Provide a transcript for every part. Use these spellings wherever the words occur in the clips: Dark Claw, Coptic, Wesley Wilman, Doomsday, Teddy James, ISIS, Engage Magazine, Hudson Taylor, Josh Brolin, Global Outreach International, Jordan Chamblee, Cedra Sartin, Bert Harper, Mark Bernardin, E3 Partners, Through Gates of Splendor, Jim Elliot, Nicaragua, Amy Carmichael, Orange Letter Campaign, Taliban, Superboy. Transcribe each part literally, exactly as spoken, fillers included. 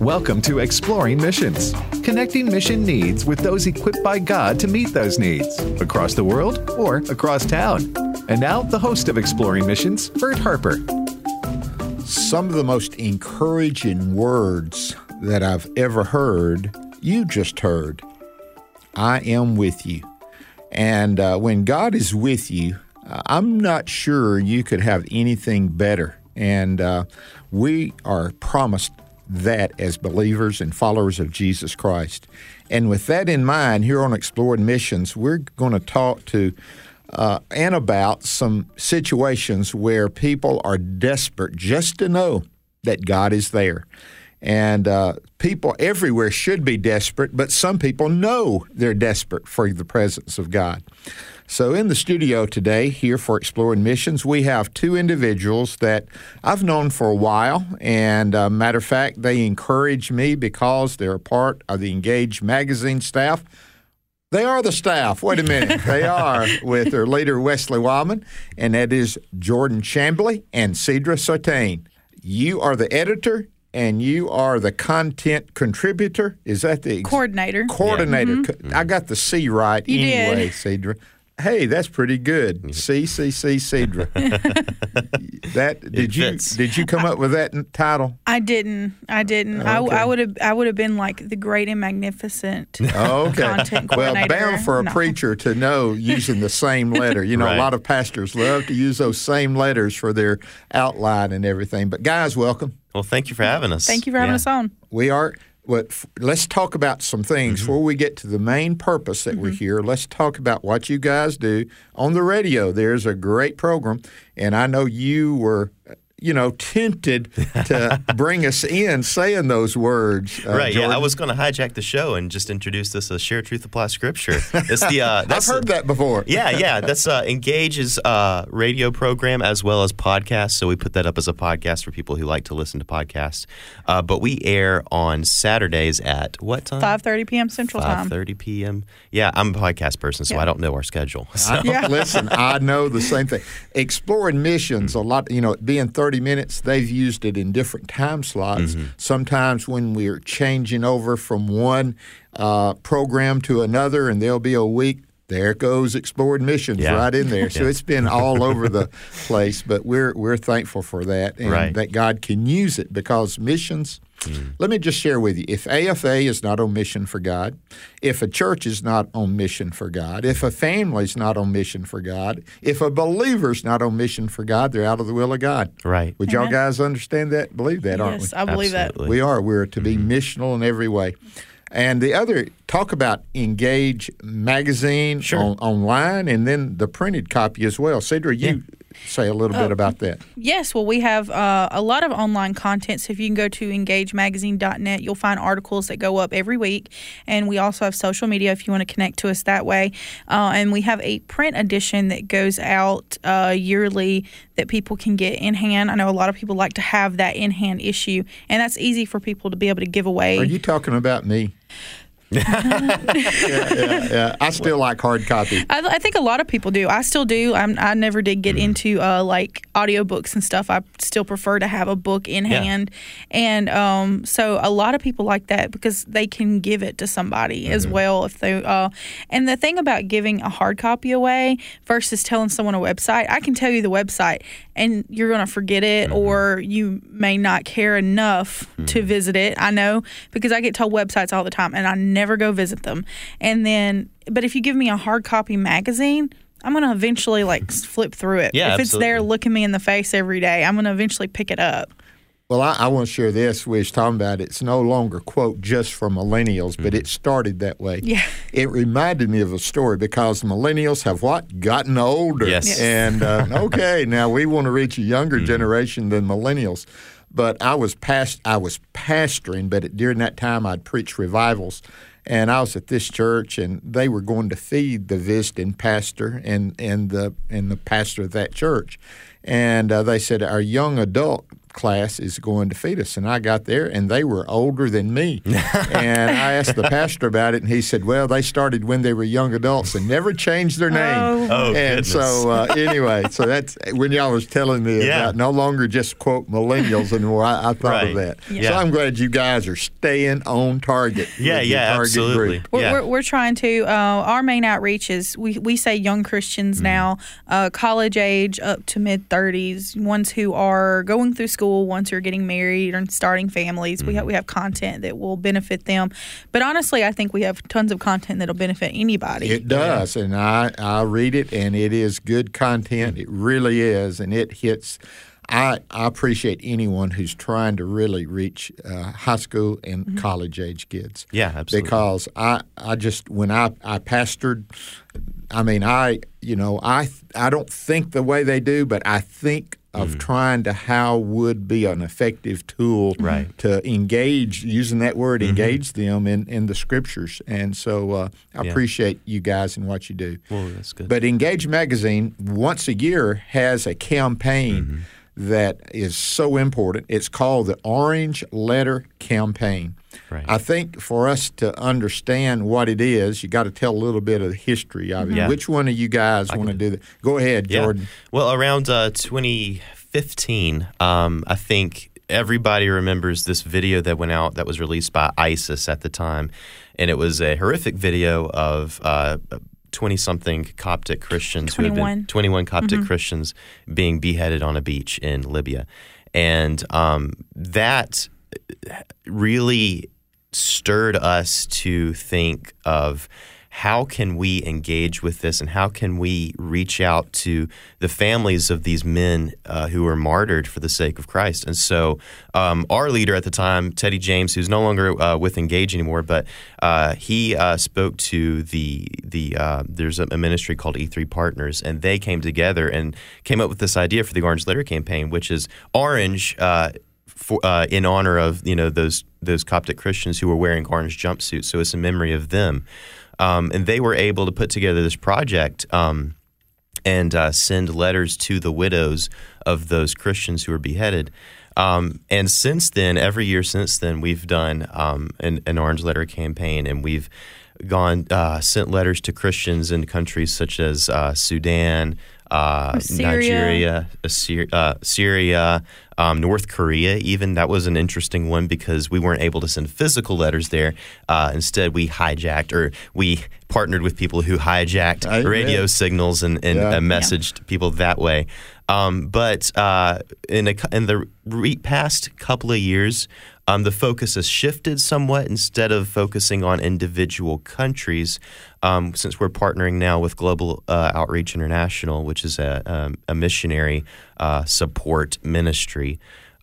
Welcome to Exploring Missions, connecting mission needs with those equipped by God to meet those needs, across the world or across town. And now, the host of Exploring Missions, Bert Harper. Some of the most encouraging words that I've ever heard, you just heard. I am with you. And uh, when God is with you, uh, I'm not sure you could have anything better. And uh, we are promised that as believers and followers of Jesus Christ. And with that in mind, here on Exploring Missions, we're going to talk to uh, and about some situations where people are desperate just to know that God is there. And uh, people everywhere should be desperate, but some people know they're desperate for the presence of God. So in the studio today, here for Exploring Missions, we have two individuals that I've known for a while. And uh, matter of fact, they encourage me because they're a part of the Engage Magazine staff. They are the staff. Wait a minute. They are with their leader, Wesley Wilman, and that is Jordan Chamblee and Cedra Sartin. You are the editor. And you are the content contributor. Is that the ex- coordinator? Coordinator. Yeah. Mm-hmm. I got the C right you anyway, did. Cedra. Hey, that's pretty good. C C C Cedra. that did you did you come up with that title? I didn't. I didn't. Okay. I, I would have. I would have been like the great and magnificent. Oh, okay. Content coordinator. Well, bound for a no. preacher to know using the same letter. You know, right. A lot of pastors love to use those same letters for their outline and everything. But guys, welcome. Well, thank you for having us. Thank you for having yeah. us on. We are. Well, let's talk about some things mm-hmm. before we get to the main purpose that mm-hmm. we're here. Let's talk about what you guys do on the radio. There's a great program, and I know you were, you know, tempted to bring us in saying those words. Uh, right? Jordan. Yeah, I was going to hijack the show and just introduce this as "Share Truth, Apply Scripture." It's the uh, that's I've heard a, that before. yeah, yeah. That's uh, Engage's uh, radio program as well as podcasts. So we put that up as a podcast for people who like to listen to podcasts. Uh, but we air on Saturdays at what time? Five thirty p.m. Central Time. Five thirty p.m. Yeah, I'm a podcast person, so yeah. I don't know our schedule. So. I, yeah. Listen, I know the same thing. Exploring Missions a lot. You know, being thirty. thirty minutes, they've used it in different time slots. Mm-hmm. Sometimes when we're changing over from one uh, program to another, and there'll be a week, there goes Exploring Missions yeah. right in there. So yeah. it's been all over the place, but we're we're thankful for that and right. that God can use it because missions, mm-hmm. let me just share with you, if A F A is not on mission for God, if a church is not on mission for God, if a family is not on mission for God, if a believer is not on mission for God, they're out of the will of God. Right. Would Amen. Y'all guys understand that? Believe that, yes, aren't we? Yes, I believe Absolutely. That. We are. We're to be mm-hmm. missional in every way. And the other, talk about Engage Magazine sure. on, online and then the printed copy as well. Cedra, you yeah. say a little uh, bit about that. Yes. Well, we have uh, a lot of online content. So if you can go to engage magazine dot net, you'll find articles that go up every week. And we also have social media if you want to connect to us that way. Uh, and we have a print edition that goes out uh, yearly that people can get in hand. I know a lot of people like to have that in hand issue, and that's easy for people to be able to give away. Are you talking about me? yeah, yeah, yeah. I still like hard copy. I, I think a lot of people do. I still do. I'm, I never did get mm. into uh, like audiobooks and stuff. I still prefer to have a book in yeah. hand. And um, so a lot of people like that because they can give it to somebody mm-hmm. as well. If they uh, and the thing about giving a hard copy away versus telling someone a website, I can tell you the website and you're going to forget it mm-hmm. or you may not care enough mm-hmm. to visit it. I know because I get told websites all the time and I never never go visit them. And then, but if you give me a hard copy magazine, I'm going to eventually like flip through it. Yeah, if it's absolutely. There looking me in the face every day, I'm going to eventually pick it up. Well, I, I want to share this. We were talking about it. It's no longer, quote, just for millennials, mm-hmm. but it started that way. Yeah. It reminded me of a story because millennials have what? Gotten older. Yes. yes. And, uh, okay, now we want to reach a younger mm-hmm. generation than millennials. But I was past I was pastoring, but during that time I'd preach revivals. And I was at this church, and they were going to feed the visiting pastor and, and the and the pastor of that church. And uh, they said, our young adult class is going to feed us. And I got there, and they were older than me. And I asked the pastor about it, and he said, well, they started when they were young adults and never changed their name. Oh, oh And goodness. so uh, anyway, so that's when y'all was telling me yeah. about no longer just, quote, millennials anymore. I, I thought right. of that. Yeah. So I'm glad you guys are staying on target. Yeah, yeah, target absolutely. Group. We're, yeah. We're, we're trying to, uh, our main outreach is, we, we say young Christians mm. now, uh, college age up to mid-thirties, ones who are going through school, once you're getting married and starting families. We have, we have content that will benefit them. But honestly, I think we have tons of content that will benefit anybody. It does, yeah. and I, I read it, and it is good content. It really is, and it hits. I, I appreciate anyone who's trying to really reach uh, high school and mm-hmm. college-age kids. Yeah, absolutely. Because I, I just, when I, I pastored, I mean, I, you know, I, I don't think the way they do, but I think of mm. trying to how would be an effective tool right. to engage, using that word, mm-hmm. engage them in, in the Scriptures. And so uh, I yeah. appreciate you guys and what you do. Well, that's good. But Engage Magazine, once a year, has a campaign mm-hmm. that is so important. It's called the Orange Letter Campaign. Right. I think for us to understand what it is, you got to tell a little bit of the history of it. Yeah. Which one of you guys want to do that? Go ahead, yeah. Jordan. Well, around uh, twenty fifteen, um, I think everybody remembers this video that went out that was released by ISIS at the time, and it was a horrific video of uh, twenty-something Coptic Christians twenty-one. Who had been twenty-one Coptic mm-hmm. Christians being beheaded on a beach in Libya, and um, that really stirred us to think of how can we engage with this and how can we reach out to the families of these men uh, who were martyred for the sake of Christ. And so um, our leader at the time, Teddy James, who's no longer uh, with Engage anymore, but uh, he uh, spoke to the, the uh, there's a, a ministry called E three Partners, and they came together and came up with this idea for the Orange Letter Campaign, which is orange uh For, uh, in honor of, you know, those those Coptic Christians who were wearing orange jumpsuits, so it's a memory of them. Um, and they were able to put together this project um, and uh, send letters to the widows of those Christians who were beheaded. Um, and since then, every year since then, we've done um, an, an Orange Letter Campaign, and we've gone uh, sent letters to Christians in countries such as uh, Sudan, Uh, Syria. Nigeria, Assyria, uh, Syria, um, North Korea even. That was an interesting one because we weren't able to send physical letters there. Uh, instead, we hijacked or we partnered with people who hijacked I, radio yeah. signals and, and yeah. uh, messaged yeah. people that way. Um, but uh, in, a, in the re- past couple of years, Um, the focus has shifted somewhat. Instead of focusing on individual countries, um, since we're partnering now with Global uh, Outreach International, which is a, um, a missionary uh, support ministry,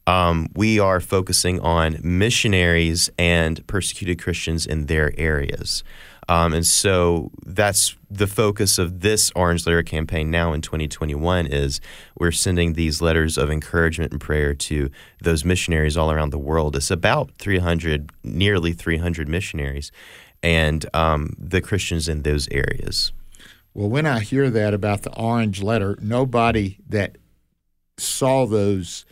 um, we are focusing on missionaries and persecuted Christians in their areas. Um, and so that's the focus of this Orange Letter Campaign now in twenty twenty-one is we're sending these letters of encouragement and prayer to those missionaries all around the world. It's about three hundred, nearly three hundred missionaries and um, the Christians in those areas. Well, when I hear that about the Orange Letter, nobody that saw those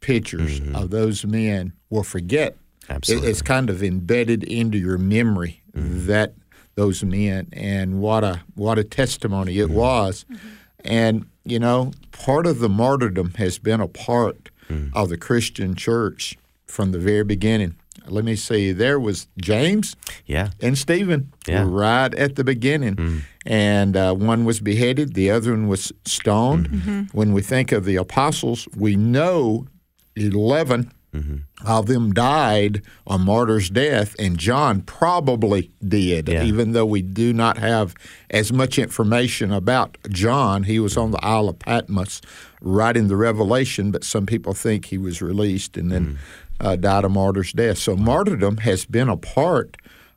pictures mm-hmm. of those men will forget. Absolutely. It, it's kind of embedded into your memory mm-hmm. that those men, and what a what a testimony it mm-hmm. was. Mm-hmm. And, you know, part of the martyrdom has been a part mm-hmm. of the Christian church from the very beginning. Let me see, there was James yeah. and Stephen yeah. right at the beginning. Mm-hmm. And uh, one was beheaded, the other one was stoned. Mm-hmm. When we think of the apostles, we know eleven mm-hmm. of them died a martyr's death, and John probably did, yeah. even though we do not have as much information about John. He was on the Isle of Patmos right in the Revelation, but some people think he was released and then mm-hmm. uh, died a martyr's death. So martyrdom has been a part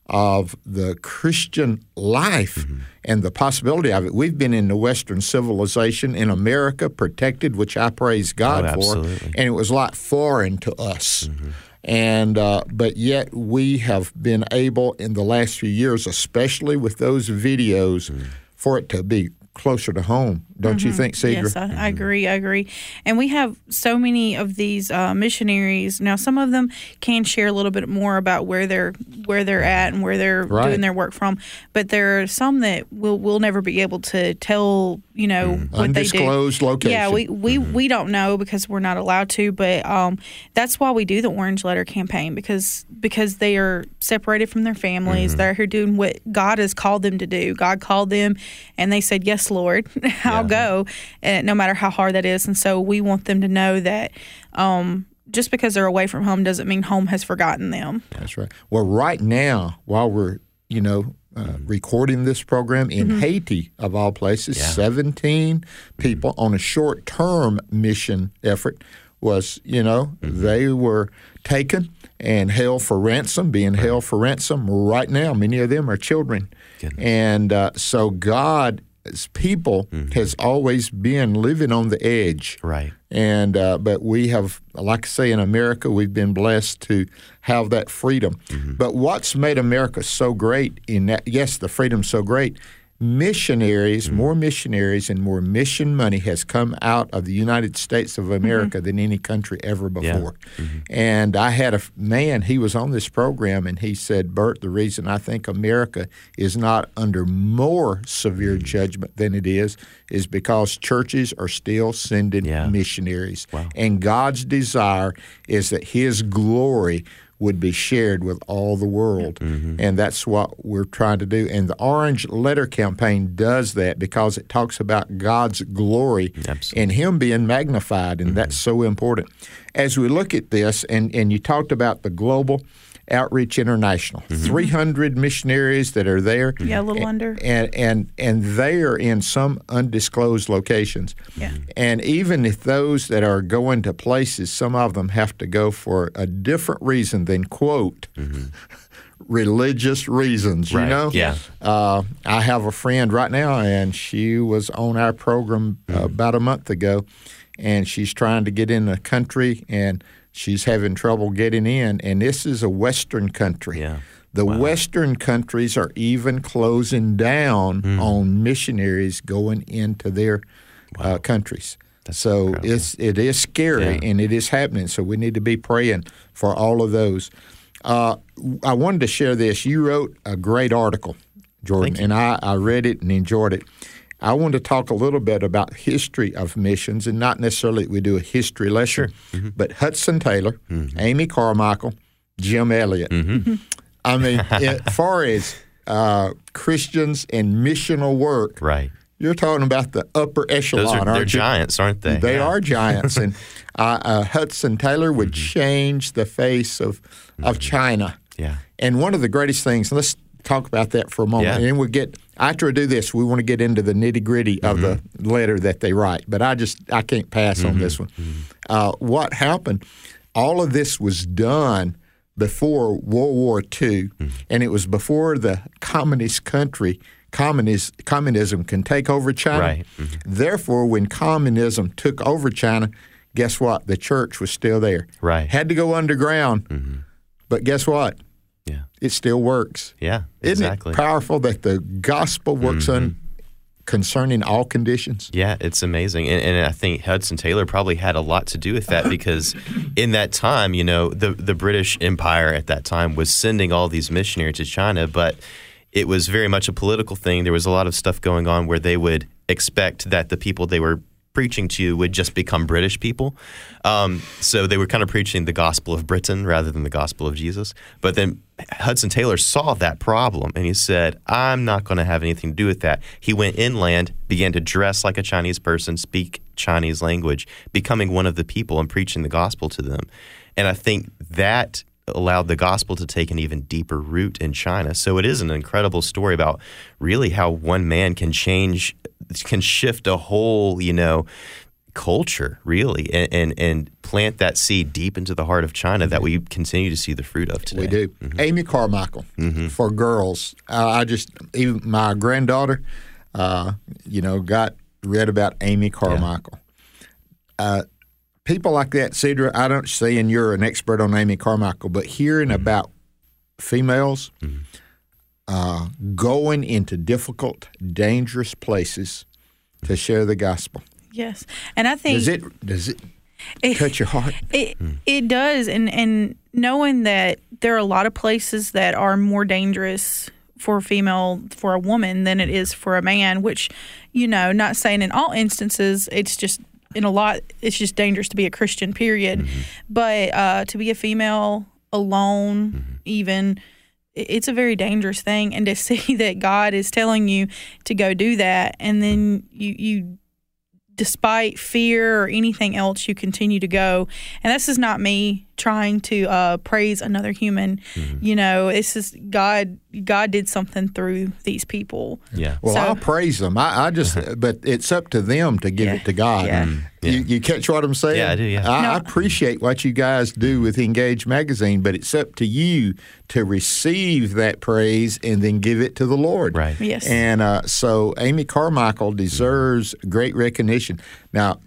of the Christian life mm-hmm. and the possibility of it. We've been in the Western civilization, in America, protected, which I praise God oh, for, and it was a lot foreign to us. Mm-hmm. And uh, but yet we have been able in the last few years, especially with those videos, mm-hmm. for it to be closer to home, don't mm-hmm. you think, Cedra? Yes, I, mm-hmm. I agree, I agree. And we have so many of these uh, missionaries. Now, some of them can share a little bit more about where they're where they're at and where they're right. doing their work from, but there are some that we'll, we'll never be able to tell, you know, mm-hmm. what they do. Undisclosed location. Yeah, we, we, mm-hmm. we don't know because we're not allowed to, but um, that's why we do the Orange Letter Campaign, because because they are separated from their families. Mm-hmm. They're here doing what God has called them to do. God called them, and they said, yes, Lord, I'll yeah. go, and no matter how hard that is. And so we want them to know that um, just because they're away from home doesn't mean home has forgotten them. That's right. Well, right now, while we're, you know, uh, mm-hmm. recording this program in mm-hmm. Haiti, of all places, yeah. seventeen people mm-hmm. on a short-term mission effort was, you know, mm-hmm. they were taken and held for ransom, being right. held for ransom right now. Many of them are children. Goodness. And uh, so God... as people mm-hmm. has always been living on the edge, right? And uh, but we have, like I say, in America, we've been blessed to have that freedom. Mm-hmm. But what's made America so great in that? Yes, the freedom's so great. Missionaries, mm-hmm. more missionaries, and more mission money has come out of the United States of America mm-hmm. than any country ever before. Yeah. Mm-hmm. And I had a man, he was on this program, and he said, Bert, the reason I think America is not under more severe mm-hmm. judgment than it is, is because churches are still sending yeah. missionaries. Wow. And God's desire is that His glory would be shared with all the world, mm-hmm. and that's what we're trying to do. And the Orange Letter Campaign does that because it talks about God's glory Absolutely. And Him being magnified, and mm-hmm. that's so important. As we look at this, and, and you talked about the Global Outreach International, mm-hmm. three hundred missionaries that are there. Yeah, a little and, under. And, and, and they are in some undisclosed locations. Yeah. And even if those that are going to places, some of them have to go for a different reason than, quote, mm-hmm. religious reasons, right. you know? Yeah. Uh, I have a friend right now, and she was on our program mm-hmm. uh, about a month ago, and she's trying to get in the country, and she's having trouble getting in, and this is a Western country. Yeah. The wow. Western countries are even closing down mm. on missionaries going into their wow. uh, countries. That's so incredible. it's it is scary, yeah. and it is happening, so we need to be praying for all of those. Uh, I wanted to share this. You wrote a great article, Jordan, and I, I read it and enjoyed it. I want to talk a little bit about history of missions, and not necessarily that we do a history lesson, sure. mm-hmm. but Hudson Taylor, mm-hmm. Amy Carmichael, Jim Elliot. Mm-hmm. I mean, as far as uh, Christians and missional work, right. you're talking about the upper echelon, Those are, aren't they're you? Giants, aren't they? They yeah. are giants, and uh, uh, Hudson Taylor would mm-hmm. change the face of mm-hmm. of China. Yeah, and one of the greatest things. Let's talk about that for a moment, yeah. and then we'll get. After I do this, we want to get into the nitty-gritty of mm-hmm. the letter that they write, but I just I can't pass mm-hmm. on this one. Mm-hmm. Uh, what happened, all of this was done before World War Two, mm-hmm. and it was before the communist country, communist, communism can take over China. Right. Mm-hmm. Therefore, when communism took over China, guess what? The church was still there. Right. Had to go underground, mm-hmm. but guess what? Yeah, it still works. Yeah, exactly. Isn't it powerful that the gospel works mm-hmm. on concerning all conditions? Yeah, it's amazing, and, and I think Hudson Taylor probably had a lot to do with that because in that time, you know, the the British Empire at that time was sending all these missionaries to China, but it was very much a political thing. There was a lot of stuff going on where they would expect that the people they were preaching to would just become British people. Um, so they were kind of preaching the gospel of Britain rather than the gospel of Jesus. But then Hudson Taylor saw that problem, and he said, I'm not going to have anything to do with that. He went inland, began to dress like a Chinese person, speak Chinese language, becoming one of the people and preaching the gospel to them. And I think that allowed the gospel to take an even deeper root in China. So it is an incredible story about really how one man can change, can shift a whole, you know, culture really, and, and, and plant that seed deep into the heart of China that we continue to see the fruit of today. We do. Mm-hmm. Amy Carmichael mm-hmm. for girls. Uh, I just, even my granddaughter, uh, you know, got read about Amy Carmichael. Yeah. Uh, people like that, Cedra, I don't see, and you're an expert on Amy Carmichael, but hearing mm-hmm. about females mm-hmm. uh, going into difficult, dangerous places to share the gospel. Yes, and I think... Does it, does it, it cut your heart? It, mm. it does, and, and knowing that there are a lot of places that are more dangerous for a female, for a woman, than it is for a man, which, you know, not saying in all instances, it's just... in a lot, it's just dangerous to be a Christian, period. Mm-hmm. But uh, to be a female alone, mm-hmm. even, it's a very dangerous thing. And to see that God is telling you to go do that, and then you, you despite fear or anything else, you continue to go. And this is not me trying to uh, praise another human. Mm-hmm. You know, it's just God, God did something through these people. Yeah. Well, so, I'll praise them. I, I just, uh-huh. but it's up to them to give yeah. it to God. Yeah. Mm-hmm. Yeah. You, you catch what I'm saying? Yeah, I do, yeah. I, no, I appreciate what you guys do with Engage Magazine, but it's up to you to receive that praise and then give it to the Lord. Right. Yes. And uh, so Amy Carmichael deserves great recognition. Now,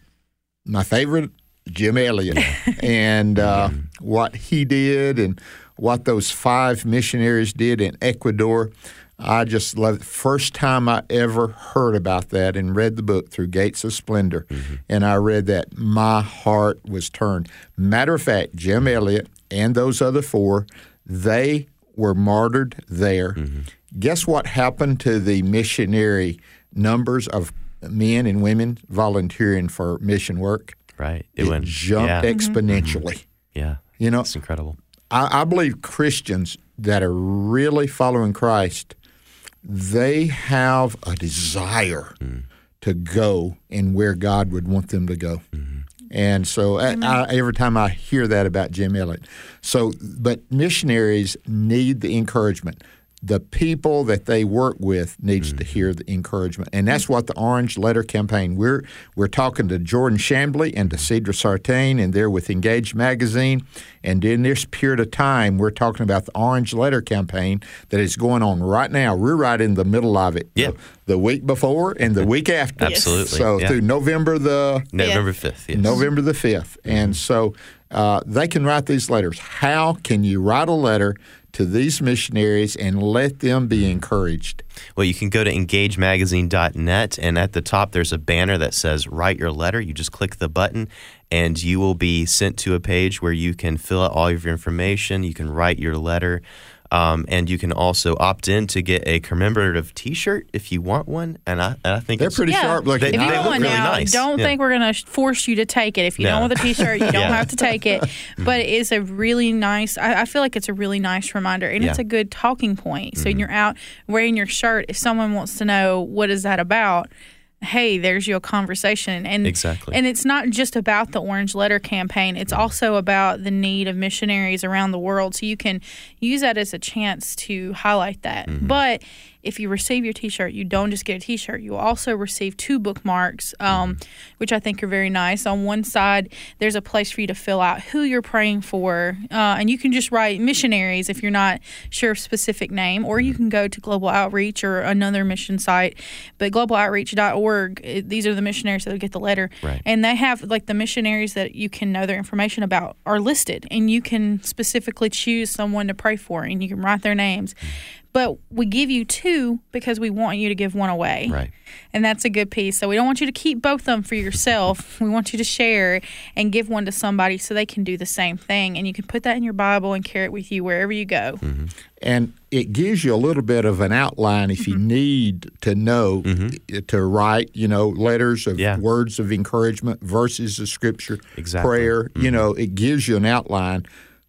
my favorite, Jim Elliot, and uh, what he did and what those five missionaries did in Ecuador. I just love it. First time I ever heard about that and read the book Through Gates of Splendor, mm-hmm. and I read that, my heart was turned. Matter of fact, Jim Elliot and those other four, they were martyred there. Mm-hmm. Guess what happened to the missionary numbers of men and women volunteering for mission work? Right. It, it went, jumped yeah. exponentially. Mm-hmm. Yeah. You know, it's incredible. I, I believe Christians that are really following Christ, they have a desire mm. to go and where God would want them to go. Mm-hmm. And so I, I, every time I hear that about Jim Elliot. So, but missionaries need the encouragement. The people that they work with needs mm-hmm. to hear the encouragement. And that's what the Orange Letter Campaign, we're we're talking to Jordan Chamblee and to Cedra Sartin, and they're with Engage Magazine. And in this period of time, we're talking about the Orange Letter Campaign that is going on right now. We're right in the middle of it. Yeah. The, the week before and the week after. Absolutely. So yeah. through November the... November fifth, yes. November the fifth. Mm-hmm. And so uh, they can write these letters. How can you write a letter to these missionaries and let them be encouraged? Well, you can go to engage magazine dot net, and at the top there's a banner that says write your letter. You just click the button and you will be sent to a page where you can fill out all of your information. You can write your letter, um, and you can also opt in to get a commemorative T-shirt if you want one. And I, and I think they're it's, pretty yeah, sharp looking. They, they look really now, nice. Don't yeah. think we're going to force you to take it. If you no. don't want the T-shirt, you don't yeah. have to take it. But it's a really nice. I, I feel like it's a really nice reminder, and yeah. it's a good talking point. So mm-hmm. when you're out wearing your shirt, if someone wants to know what is that about, hey, there's your conversation. And exactly. And it's not just about the Orange Letter Campaign. It's also about the need of missionaries around the world. So you can use that as a chance to highlight that. Mm-hmm. But if you receive your T-shirt, you don't just get a T-shirt. You also receive two bookmarks, um, mm-hmm. which I think are very nice. On one side, there's a place for you to fill out who you're praying for. Uh, and you can just write missionaries if you're not sure of a specific name. Or you can go to Global Outreach or another mission site. But global outreach dot org, these are the missionaries that will get the letter. Right. And they have, like, the missionaries that you can know their information about are listed. And you can specifically choose someone to pray for. And you can write their names. Mm-hmm. But we give you two because we want you to give one away. Right. And that's a good piece. So we don't want you to keep both of them for yourself. We want you to share and give one to somebody so they can do the same thing. And you can put that in your Bible and carry it with you wherever you go. Mm-hmm. And it gives you a little bit of an outline if you mm-hmm. need to know mm-hmm. to write, you know, letters of yeah. words of encouragement, verses of Scripture, exactly. prayer. Mm-hmm. You know, it gives you an outline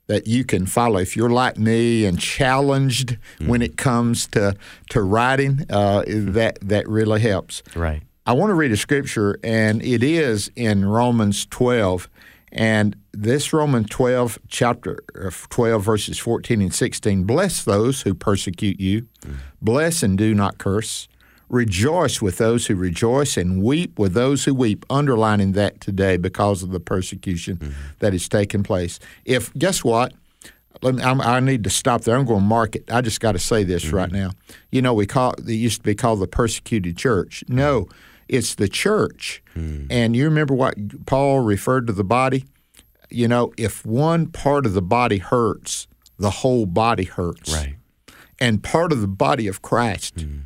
that you can follow. If you're like me and challenged mm-hmm. when it comes to to writing, uh, that that really helps. Right. I want to read a scripture, and it is in Romans twelve, and this Romans twelve, chapter twelve, verses fourteen and sixteen. Bless those who persecute you, mm-hmm. bless and do not curse. Rejoice with those who rejoice and weep with those who weep, underlining that today because of the persecution mm-hmm. that has taken place. If, guess what? Let me, I'm, I need to stop there. I'm going to mark it. I just got to say this mm-hmm. right now. You know, we call it used to be called the persecuted church. No, It's the church. Mm. And you remember what Paul referred to the body? You know, if one part of the body hurts, the whole body hurts. Right. And part of the body of Christ mm.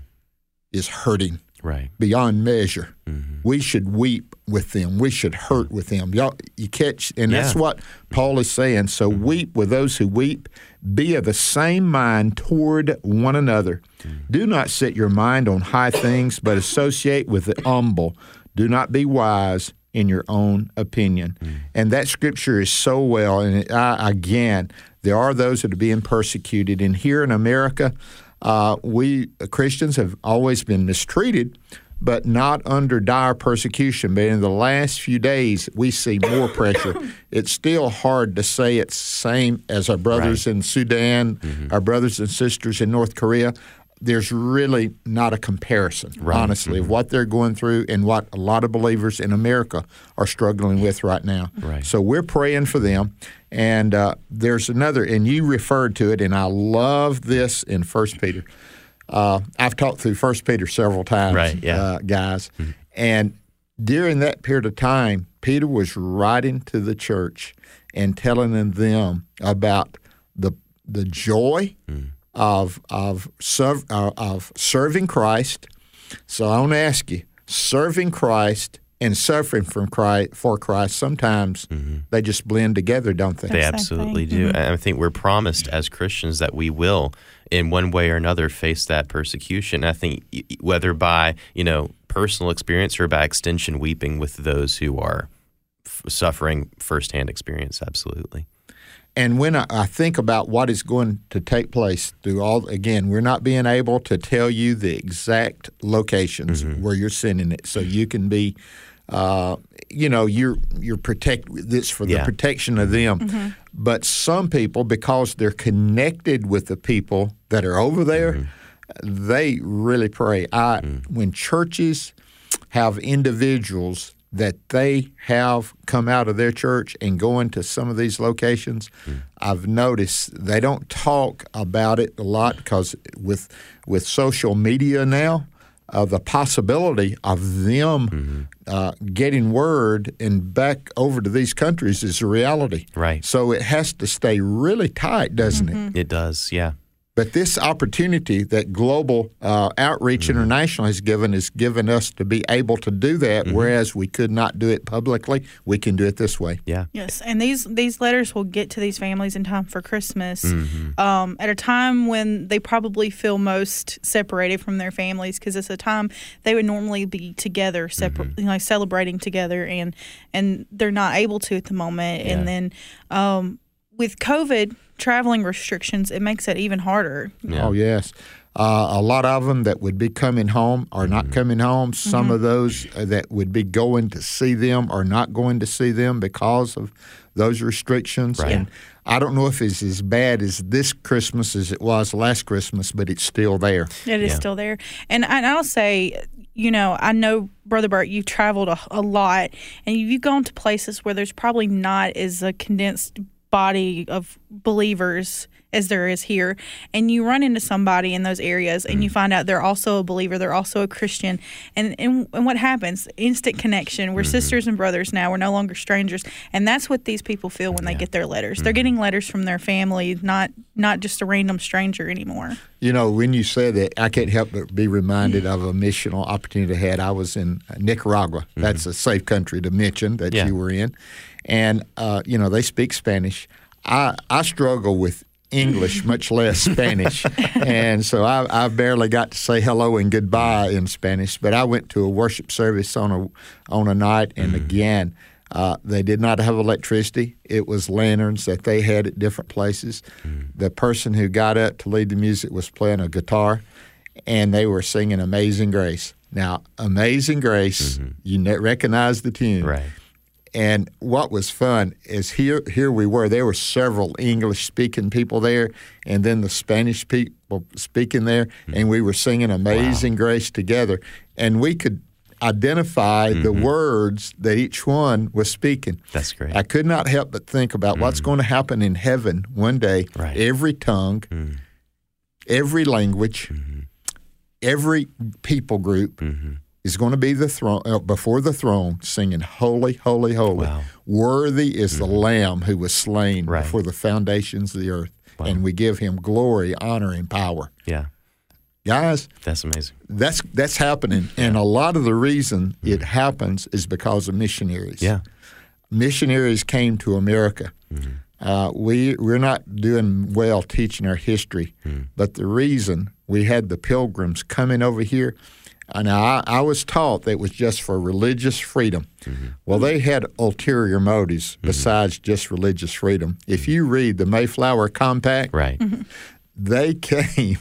is hurting right. beyond measure. Mm-hmm. We should weep with them. We should hurt with them. Y'all, you catch, and yeah. that's what Paul is saying. So mm-hmm. weep with those who weep. Be of the same mind toward one another. Mm-hmm. Do not set your mind on high things, but associate with the humble. Do not be wise in your own opinion. Mm-hmm. And that scripture is so well. And I, again, there are those that are being persecuted. And here in America, uh, we Christians have always been mistreated, but not under dire persecution. But in the last few days, we see more pressure. It's still hard to say it's the same as our brothers right. in Sudan, mm-hmm. our brothers and sisters in North Korea. There's really not a comparison, right. honestly, mm-hmm. of what they're going through and what a lot of believers in America are struggling with right now. Right. So we're praying for them. And uh, there's another, and you referred to it, and I love this in First Peter. Uh, I've talked through First Peter several times, right, yeah. uh, guys. Mm-hmm. And during that period of time, Peter was writing to the church and telling them about the the joy mm. of of serv- uh, of serving Christ. So I want to ask you, serving Christ and suffering from Christ, for Christ, sometimes mm-hmm. they just blend together, don't they? They exactly. absolutely do. Mm-hmm. I think we're promised as Christians that we will, in one way or another, face that persecution. I think whether by, you know, personal experience or by extension, weeping with those who are f- suffering firsthand experience, absolutely. And when I, I think about what is going to take place through all, again, we're not being able to tell you the exact locations mm-hmm. where you're sending it, so you can be... Uh, you know, you're you're protect this for the yeah. protection of them. Mm-hmm. But some people, because they're connected with the people that are over there, mm-hmm. they really pray. I mm-hmm. when churches have individuals that they have come out of their church and go into some of these locations, mm-hmm. I've noticed they don't talk about it a lot because with with social media now. Uh, the possibility of them mm-hmm. uh, getting word and back over to these countries is a reality. Right. So it has to stay really tight, doesn't mm-hmm. it? It does, yeah. But this opportunity that Global uh, Outreach mm-hmm. International has given has given us to be able to do that, mm-hmm. whereas we could not do it publicly. We can do it this way. Yeah. Yes, and these, these letters will get to these families in time for Christmas mm-hmm. um, at a time when they probably feel most separated from their families because it's a time they would normally be together, separ- mm-hmm. you know, celebrating together, and and they're not able to at the moment. Yeah. And then um, with COVID traveling restrictions, it makes it even harder. Yeah. Oh, yes. Uh, a lot of them that would be coming home are not mm-hmm. coming home. Some mm-hmm. of those that would be going to see them are not going to see them because of those restrictions. Right. And I don't know if it's as bad as this Christmas as it was last Christmas, but it's still there. It is yeah. still there. And I'll say, you know, I know, Brother Bert, you've traveled a, a lot, and you've gone to places where there's probably not as a condensed body of believers as there is here, and you run into somebody in those areas and mm. you find out they're also a believer, they're also a Christian, and and, and what happens? Instant connection. We're mm-hmm. sisters and brothers now. We're no longer strangers, and that's what these people feel when yeah. they get their letters. Mm-hmm. They're getting letters from their family, not not just a random stranger anymore. You know, when you say that, I can't help but be reminded mm-hmm. of a missional opportunity I had. I was in Nicaragua. Mm-hmm. That's a safe country to mention that yeah. you were in. And, uh, you know, they speak Spanish. I, I struggle with English, much less Spanish. And so I, I barely got to say hello and goodbye in Spanish. But I went to a worship service on a, on a night, and mm. again, uh, they did not have electricity. It was lanterns that they had at different places. Mm. The person who got up to lead the music was playing a guitar, and they were singing Amazing Grace. Now, Amazing Grace, mm-hmm. you recognize the tune. Right. And what was fun is here here we were. There were several English-speaking people there, and then the Spanish people speaking there, mm-hmm. and we were singing Amazing wow. Grace together. And we could identify mm-hmm. the words that each one was speaking. That's great. I could not help but think about mm-hmm. what's going to happen in heaven one day. Right. Every tongue, mm-hmm. every language, mm-hmm. every people group, mm-hmm. is going to be the throne uh, before the throne, singing "Holy, holy, holy." Wow. Worthy is mm-hmm. the Lamb who was slain right. before the foundations of the earth, wow. and we give Him glory, honor, and power. Yeah, guys, that's amazing. That's that's happening, yeah. and a lot of the reason mm-hmm. it happens is because of missionaries. Yeah, missionaries came to America. Mm-hmm. Uh, we we're not doing well teaching our history, mm. but the reason we had the Pilgrims coming over here, and I, I was taught that it was just for religious freedom. Mm-hmm. Well, they had ulterior motives mm-hmm. besides just religious freedom. If you read the Mayflower Compact, right. mm-hmm. they came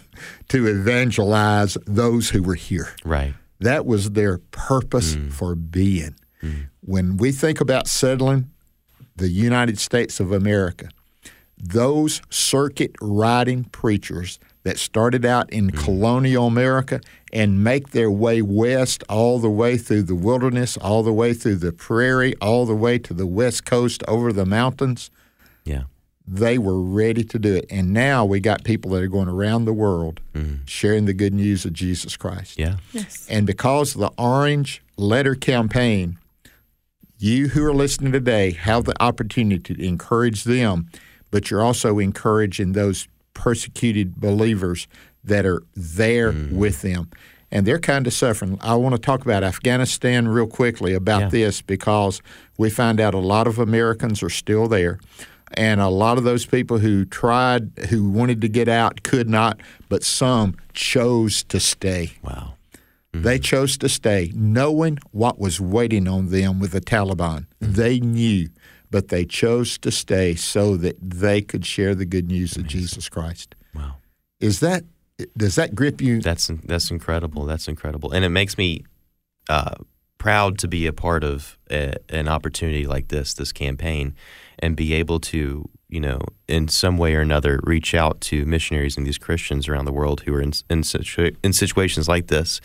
to evangelize those who were here. Right, that was their purpose mm. for being. Mm. When we think about settling the United States of America, those circuit-riding preachers that started out in mm-hmm. colonial America and make their way west all the way through the wilderness, all the way through the prairie, all the way to the west coast over the mountains, yeah, they were ready to do it. And now we got people that are going around the world mm-hmm. sharing the good news of Jesus Christ. Yeah. Yes. And because of the Orange Letter Campaign, you who are listening today have the opportunity to encourage them, but you're also encouraging those persecuted believers that are there mm. with them. And they're kind of suffering. I want to talk about Afghanistan real quickly about yeah. this, because we find out a lot of Americans are still there. And a lot of those people who tried, who wanted to get out, could not, but some chose to stay. Wow. Mm-hmm. They chose to stay, knowing what was waiting on them with the Taliban. Mm-hmm. They knew, but they chose to stay so that they could share the good news Amazing. Of Jesus Christ. Wow. Is that, does that grip you? That's that's incredible. That's incredible. And it makes me uh, proud to be a part of a, an opportunity like this, this campaign, and be able to, you know, in some way or another, reach out to missionaries and these Christians around the world who are in in, situ- in situations like this.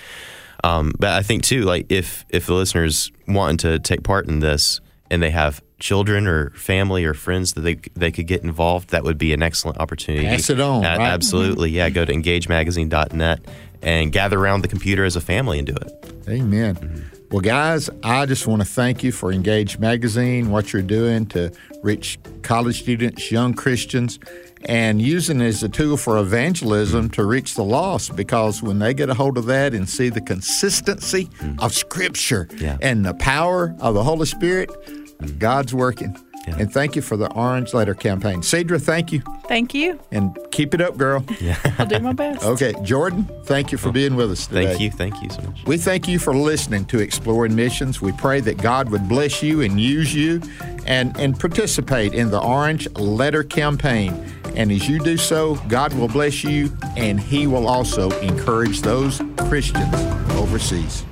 Um, but I think too, like if if the listeners wanting to take part in this and they have children or family or friends that they they could get involved, that would be an excellent opportunity. Pass it on, uh, right? Absolutely, yeah. Go to engage magazine dot net and gather around the computer as a family and do it. Amen. Mm-hmm. Well, guys, I just want to thank you for Engage Magazine, what you're doing to reach college students, young Christians, and using it as a tool for evangelism mm. to reach the lost, because when they get a hold of that and see the consistency mm. of Scripture yeah. and the power of the Holy Spirit, mm. God's working. Yeah. And thank you for the Orange Letter Campaign. Cedra, thank you. Thank you. And keep it up, girl. Yeah. I'll do my best. Okay. Jordan, thank you for being with us today. Thank you. Thank you so much. We thank you for listening to Exploring Missions. We pray that God would bless you and use you and, and participate in the Orange Letter Campaign. And as you do so, God will bless you, and He will also encourage those Christians overseas.